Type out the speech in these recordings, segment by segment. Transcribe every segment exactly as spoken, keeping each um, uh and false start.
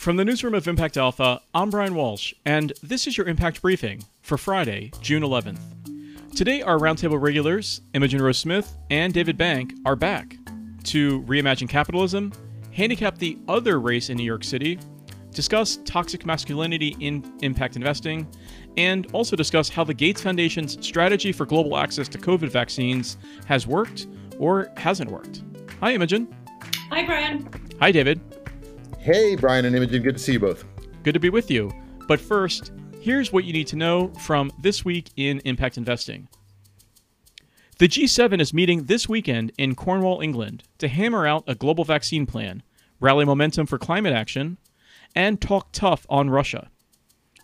From the newsroom of Impact Alpha, I'm Brian Walsh, and this is your Impact Briefing for Friday, June eleventh. Today, our roundtable regulars, Imogen Rose-Smith and David Bank, are back to reimagine capitalism, handicap the other race in New York City, discuss toxic masculinity in impact investing, and also discuss how the Gates Foundation's strategy for global access to COVID vaccines has worked or hasn't worked. Hi, Imogen. Hi, Brian. Hi, David. Hey, Brian and Imogen, good to see you both. Good to be with you. But first, here's what you need to know from this week in impact investing. The G seven is meeting this weekend in Cornwall, England, to hammer out a global vaccine plan, rally momentum for climate action, and talk tough on Russia.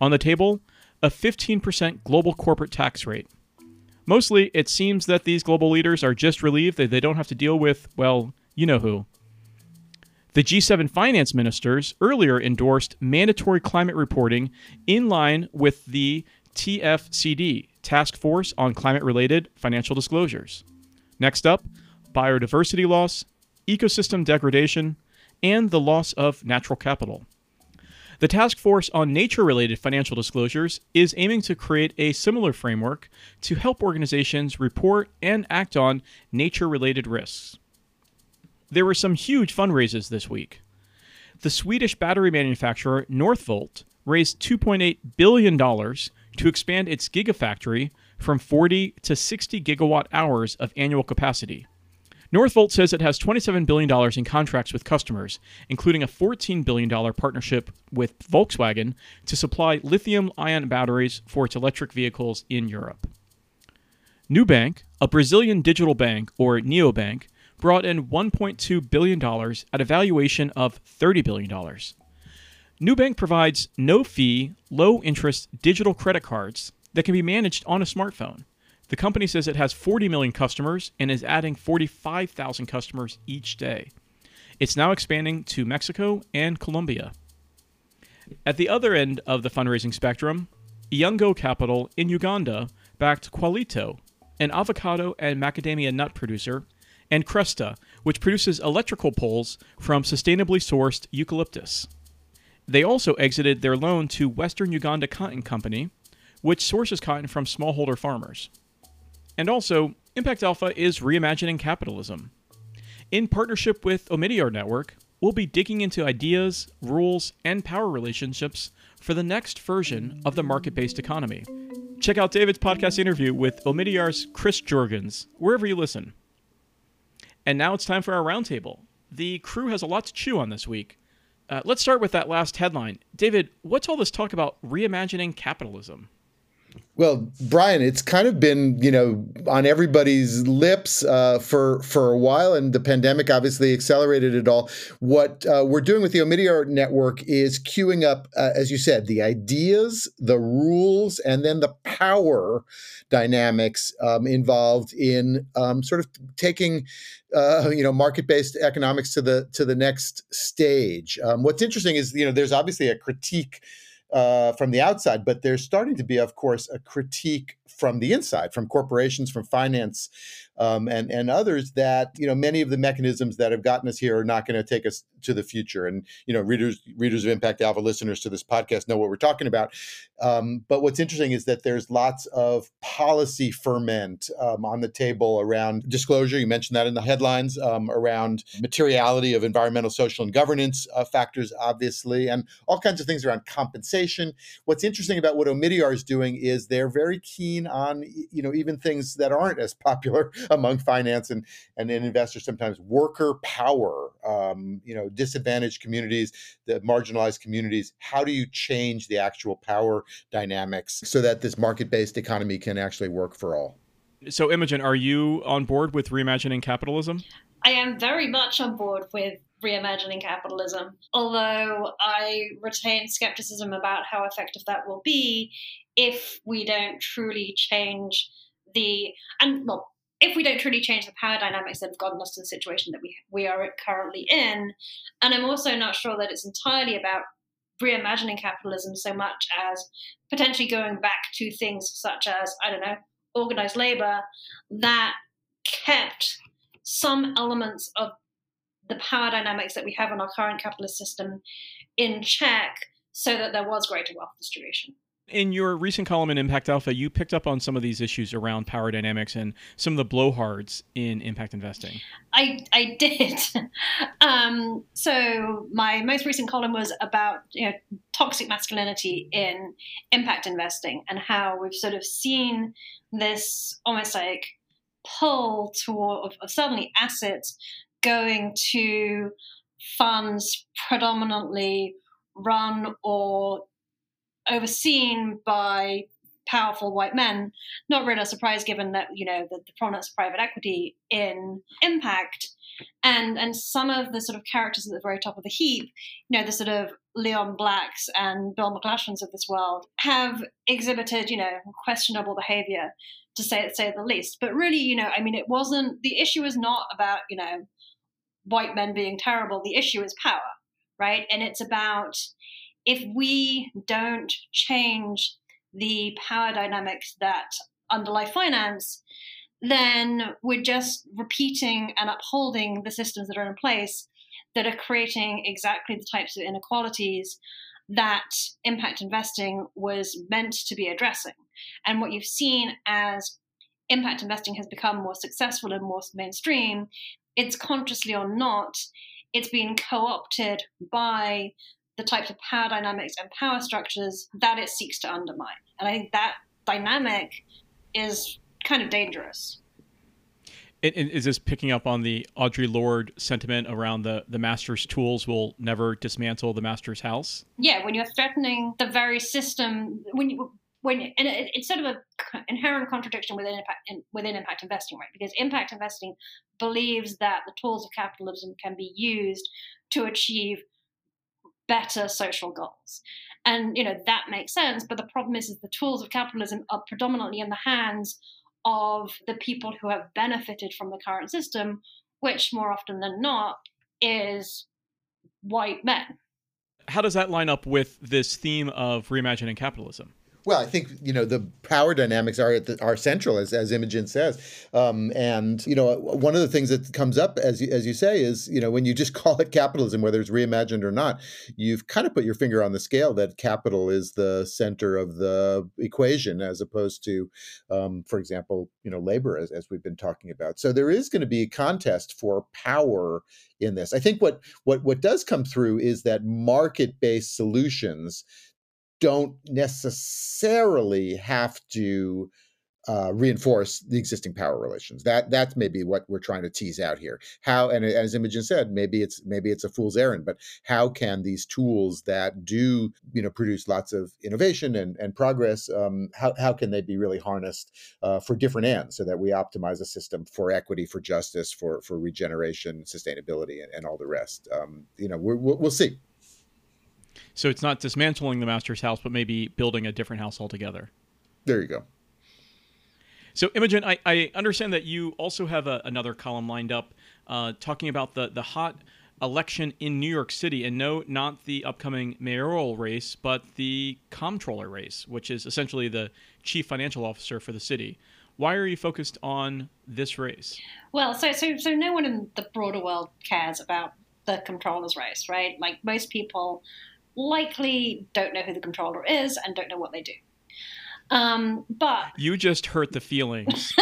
On the table, a fifteen percent global corporate tax rate. Mostly, it seems that these global leaders are just relieved that they don't have to deal with, well, you know who. The G seven finance ministers earlier endorsed mandatory climate reporting in line with the T F C D, Task Force on Climate-Related Financial Disclosures. Next up, biodiversity loss, ecosystem degradation, and the loss of natural capital. The Task Force on Nature-Related Financial Disclosures is aiming to create a similar framework to help organizations report and act on nature-related risks. There were some huge fundraisers this week. The Swedish battery manufacturer Northvolt raised two point eight billion dollars to expand its gigafactory from forty to sixty gigawatt hours of annual capacity. Northvolt says it has twenty-seven billion dollars in contracts with customers, including a fourteen billion dollars partnership with Volkswagen to supply lithium-ion batteries for its electric vehicles in Europe. Nubank, a Brazilian digital bank, or neobank, brought in one point two billion dollars at a valuation of thirty billion dollars. Nubank provides no-fee, low-interest digital credit cards that can be managed on a smartphone. The company says it has forty million customers and is adding forty-five thousand customers each day. It's now expanding to Mexico and Colombia. At the other end of the fundraising spectrum, Iungo Capital in Uganda backed Qualito, an avocado and macadamia nut producer, and Cresta, which produces electrical poles from sustainably sourced eucalyptus. They also exited their loan to Western Uganda Cotton Company, which sources cotton from smallholder farmers. And also, Impact Alpha is reimagining capitalism. In partnership with Omidyar Network, we'll be digging into ideas, rules, and power relationships for the next version of the market-based economy. Check out David's podcast interview with Omidyar's Chris Jorgens, wherever you listen. And now it's time for our roundtable. The crew has a lot to chew on this week. Uh, let's start with that last headline. David, what's all this talk about reimagining capitalism? Well, Brian, it's kind of been, you know, on everybody's lips uh, for for a while, and the pandemic obviously accelerated it all. What uh, we're doing with the Omidyar Network is queuing up, uh, as you said, the ideas, the rules, and then the power dynamics um, involved in um, sort of taking Uh, you know, market-based economics to the to the next stage. Um, what's interesting is, you know, there's obviously a critique uh, from the outside, but there's starting to be, of course, a critique from the inside, from corporations, from finance, um, and and others that, you know, many of the mechanisms that have gotten us here are not going to take us to the future. And, you know, readers readers of Impact Alpha, listeners to this podcast, know what we're talking about. Um, but what's interesting is that there's lots of policy ferment um, on the table around disclosure. You mentioned that in the headlines, um, around materiality of environmental, social, and governance uh, factors, obviously, and all kinds of things around compensation. What's interesting about what Omidyar is doing is they're very keen on, you know, even things that aren't as popular among finance and and investors sometimes, worker power, um, you know, disadvantaged communities, the marginalized communities. How do you change the actual power dynamics so that this market-based economy can actually work for all? So, Imogen, are you on board with reimagining capitalism? I am very much on board with reimagining capitalism, although I retain skepticism about how effective that will be if we don't truly change the and well, if we don't truly change the power dynamics that have gotten us to the situation that we we are currently in. And I'm also not sure that it's entirely about reimagining capitalism so much as potentially going back to things such as, I don't know, organized labor that kept some elements of the power dynamics that we have in our current capitalist system in check so that there was greater wealth distribution. In your recent column in Impact Alpha, you picked up on some of these issues around power dynamics and some of the blowhards in impact investing. I, I did. um, so my most recent column was about you know, toxic masculinity in impact investing and how we've sort of seen this almost like pull toward of suddenly assets going to funds predominantly run or overseen by powerful white men. Not really a surprise given that, you know, the, the prominence of private equity in impact and and some of the sort of characters at the very top of the heap, you know, the sort of Leon Blacks and Bill McLaughlins of this world have exhibited, you know, questionable behavior to say, say the least. But really, you know, I mean, it wasn't, the issue is not about, you know, white men being terrible. The issue is power, right? And it's about, if we don't change the power dynamics that underlie finance, then we're just repeating and upholding the systems that are in place that are creating exactly the types of inequalities that impact investing was meant to be addressing. And what you've seen as impact investing has become more successful and more mainstream, it's consciously or not, it's been co-opted by the types of power dynamics and power structures that it seeks to undermine. And I think that dynamic is kind of dangerous. It, it, is this picking up on the Audre Lorde sentiment around the, the master's tools will never dismantle the master's house? Yeah, when you're threatening the very system, when you, when you, and it, it's sort of an inherent contradiction within impact, in, within impact investing, right? Because impact investing believes that the tools of capitalism can be used to achieve better social goals. And, you know, that makes sense. But the problem is, is the tools of capitalism are predominantly in the hands of the people who have benefited from the current system, which more often than not is white men. How does that line up with this theme of reimagining capitalism? Well, I think, you know, the power dynamics are at the, are central, as, as Imogen says. Um, and, you know, one of the things that comes up, as you, as you say, is, you know, when you just call it capitalism, whether it's reimagined or not, you've kind of put your finger on the scale that capital is the center of the equation, as opposed to, um, for example, you know, labor, as, as we've been talking about. So there is going to be a contest for power in this. I think what what what does come through is that market-based solutions don't necessarily have to uh, reinforce the existing power relations. That that's maybe what we're trying to tease out here. How, and as Imogen said, maybe it's maybe it's a fool's errand, but how can these tools that do you know produce lots of innovation and and progress? Um, how how can they be really harnessed uh, for different ends so that we optimize a system for equity, for justice, for for regeneration, sustainability, and, and all the rest? Um, you know, we're, we'll, we'll see. So it's not dismantling the master's house, but maybe building a different house altogether. There you go. So Imogen, I, I understand that you also have a, another column lined up uh, talking about the, the hot election in New York City, and no, not the upcoming mayoral race, but the comptroller race, which is essentially the chief financial officer for the city. Why are you focused on this race? Well, so, so, so no one in the broader world cares about the comptroller's race, right? Like most people likely don't know who the comptroller is and don't know what they do. Um, but you just hurt the feelings.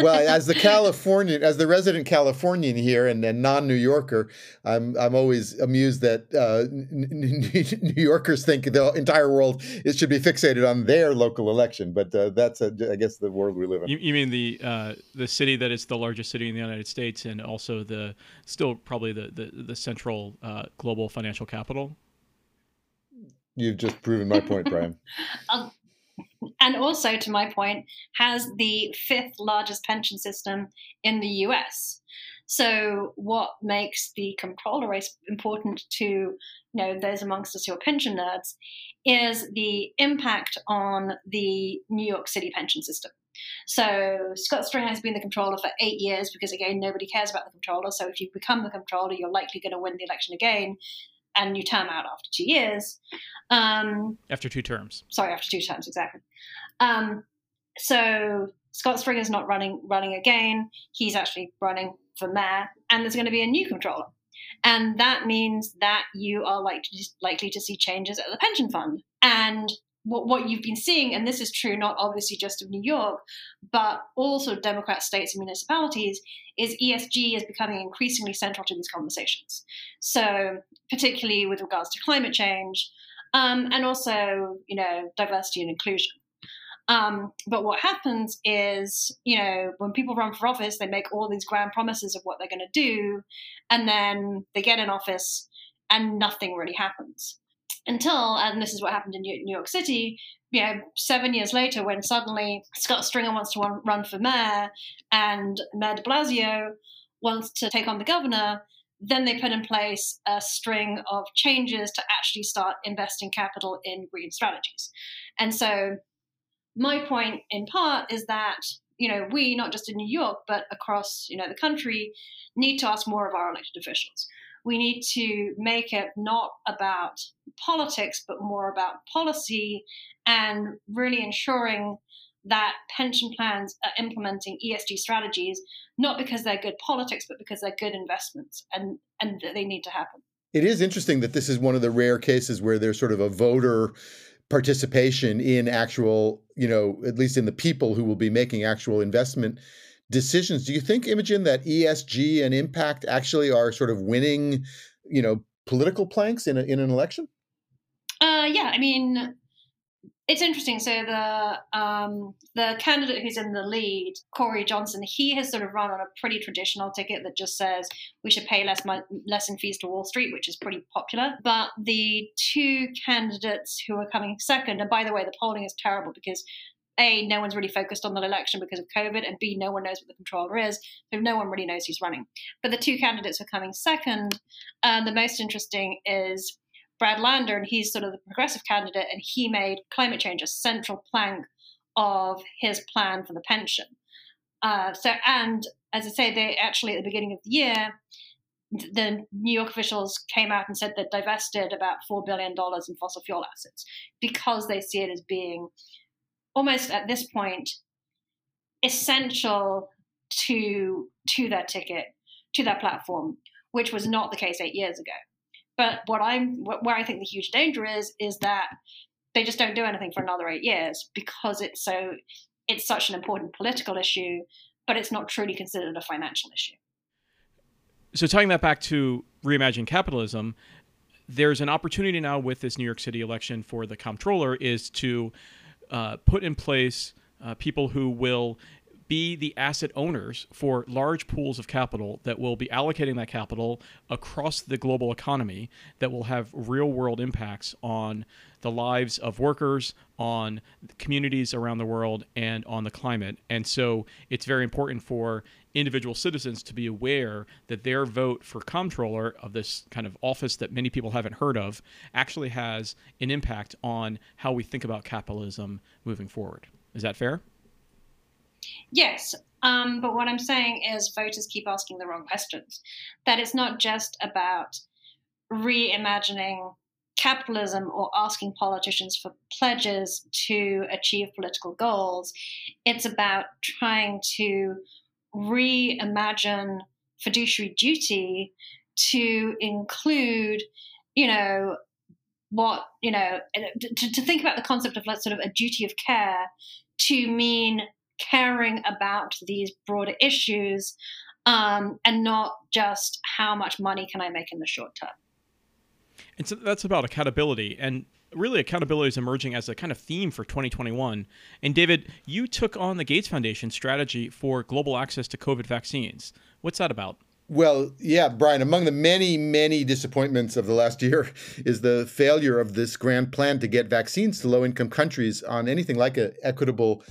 Well, as the Californian, as the resident Californian here and a non-New Yorker, I'm I'm always amused that uh, New Yorkers think the entire world it should be fixated on their local election. But uh, that's, a, I guess, the world we live in. You, you mean the uh, the city that is the largest city in the United States and also the still probably the the, the central uh, global financial capital? You've just proven my point, Brian. um, And also, to my point, has the fifth largest pension system in the U S. So what makes the comptroller race important to you know those amongst us who are pension nerds is the impact on the New York City pension system. So Scott Stringer has been the comptroller for eight years because, again, nobody cares about the comptroller. So if you become the comptroller, you're likely going to win the election again. And you term out after two years. Um, after two terms. Sorry, after two terms, exactly. Um, so Scott Stringer's not running running again. He's actually running for mayor. And there's going to be a new comptroller. And that means that you are likely, likely to see changes at the pension fund. And what, what you've been seeing, and this is true not obviously just of New York, but also Democrat states and municipalities, is E S G is becoming increasingly central to these conversations. So particularly with regards to climate change, um, and also, you know, diversity and inclusion. Um, but what happens is, you know, when people run for office, they make all these grand promises of what they're going to do, and then they get in office and nothing really happens. Until, and this is what happened in New York City, you know, seven years later, when suddenly Scott Stringer wants to run for mayor and Mayor de Blasio wants to take on the governor, then they put in place a string of changes to actually start investing capital in green strategies. And so my point in part is that, you know, we, not just in New York, but across, you know, the country, need to ask more of our elected officials. We need to make it not about politics, but more about policy, and really ensuring that pension plans are implementing E S G strategies, not because they're good politics, but because they're good investments, and, and that they need to happen. It is interesting that this is one of the rare cases where there's sort of a voter participation in actual, you know, at least in the people who will be making actual investment decisions. Do you think, Imogen, that E S G and impact actually are sort of winning, you know, political planks in a, in an election? Uh, yeah, I mean, it's interesting. So the um, the candidate who's in the lead, Corey Johnson, he has sort of run on a pretty traditional ticket that just says we should pay less mo- less in fees to Wall Street, which is pretty popular. But the two candidates who are coming second, and by the way, the polling is terrible because A, no one's really focused on the election because of COVID, and B, no one knows what the controller is, so no one really knows who's running. But the two candidates are coming second. Um, the most interesting is Brad Lander, and he's sort of the progressive candidate, and he made climate change a central plank of his plan for the pension. Uh, so, and as I say, they actually, at the beginning of the year, the New York officials came out and said they divested about four billion dollars in fossil fuel assets because they see it as being almost at this point essential to to their ticket, to their platform, which was not the case eight years ago. But what I'm where I think the huge danger is is that they just don't do anything for another eight years because it's so it's such an important political issue, but it's not truly considered a financial issue. So tying that back to Reimagine Capitalism, there's an opportunity now with this New York City election for the comptroller is to Uh, put in place uh, people who will be the asset owners for large pools of capital that will be allocating that capital across the global economy that will have real-world impacts on the lives of workers, on communities around the world, and on the climate. And so it's very important for individual citizens to be aware that their vote for comptroller of this kind of office that many people haven't heard of actually has an impact on how we think about capitalism moving forward. Is that fair? Yes, um, but what I'm saying is voters keep asking the wrong questions. That it's not just about reimagining capitalism or asking politicians for pledges to achieve political goals. It's about trying to reimagine fiduciary duty to include, you know, what, you know, to, to think about the concept of like sort of a duty of care to mean caring about these broader issues, um, and not just how much money can I make in the short term. And so that's about accountability. And really, accountability is emerging as a kind of theme for twenty twenty-one. And David, you took on the Gates Foundation strategy for global access to COVID vaccines. What's that about? Well, yeah, Brian, among the many, many disappointments of the last year is the failure of this grand plan to get vaccines to low-income countries on anything like an equitable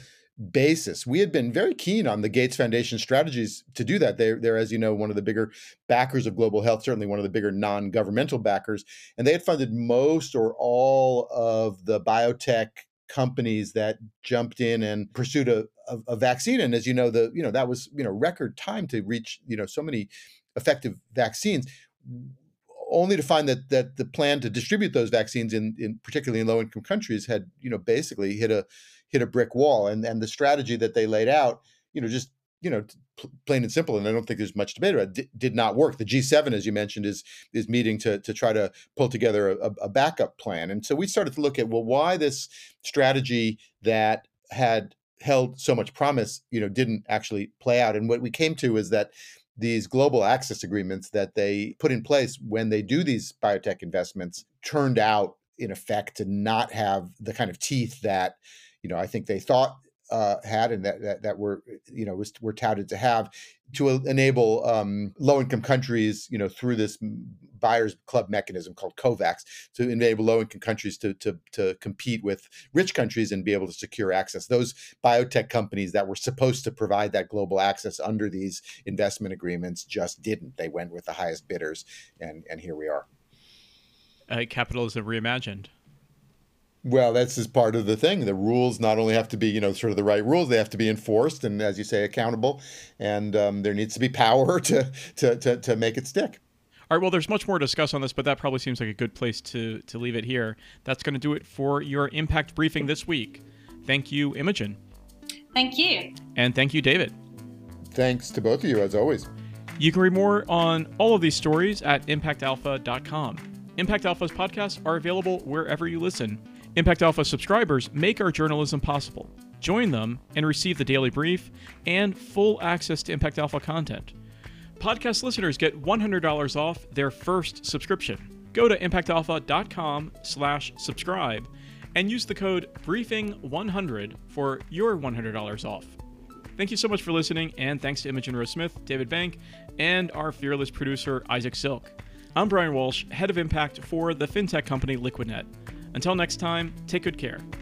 basis. We had been very keen on the Gates Foundation strategies to do that. They're, they're, as you know, one of the bigger backers of global health, certainly one of the bigger non-governmental backers. And they had funded most or all of the biotech companies that jumped in and pursued a, a, a vaccine. And as you know, the you know that was you know record time to reach you know so many effective vaccines, only to find that that the plan to distribute those vaccines in, in particularly in low-income countries had you know basically hit a hit a brick wall. And, and the strategy that they laid out, you know, just you know, plain and simple, and I don't think there's much debate about it, did not work. The G seven, as you mentioned, is is meeting to to try to pull together a, a backup plan. And so we started to look at, well, why this strategy that had held so much promise, you know, didn't actually play out. And what we came to is that these global access agreements that they put in place when they do these biotech investments turned out, in effect, to not have the kind of teeth that, you know, I think they thought Uh, had and that, that that were you know was were touted to have to enable um, low-income countries, you know, through this buyers club mechanism called COVAX, to enable low-income countries to to to compete with rich countries and be able to secure access. Those biotech companies that were supposed to provide that global access under these investment agreements just didn't. They went with the highest bidders, and and here we are. Uh, capitalism reimagined. Well, that's just part of the thing. The rules not only have to be, you know, sort of the right rules, they have to be enforced and, as you say, accountable. And um, there needs to be power to, to to to make it stick. All right. Well, there's much more to discuss on this, but that probably seems like a good place to, to leave it here. That's going to do it for your Impact Briefing this week. Thank you, Imogen. Thank you. And thank you, David. Thanks to both of you, as always. You can read more on all of these stories at impact alpha dot com. Impact Alpha's podcasts are available wherever you listen. Impact Alpha subscribers make our journalism possible. Join them and receive the Daily Brief and full access to Impact Alpha content. Podcast listeners get one hundred dollars off their first subscription. Go to impact alpha dot com slash subscribe and use the code briefing one hundred for your one hundred dollars off. Thank you so much for listening, and thanks to Imogen Rose-Smith, David Bank, and our fearless producer, Isaac Silk. I'm Brian Walsh, head of Impact for the fintech company LiquidNet. Until next time, take good care.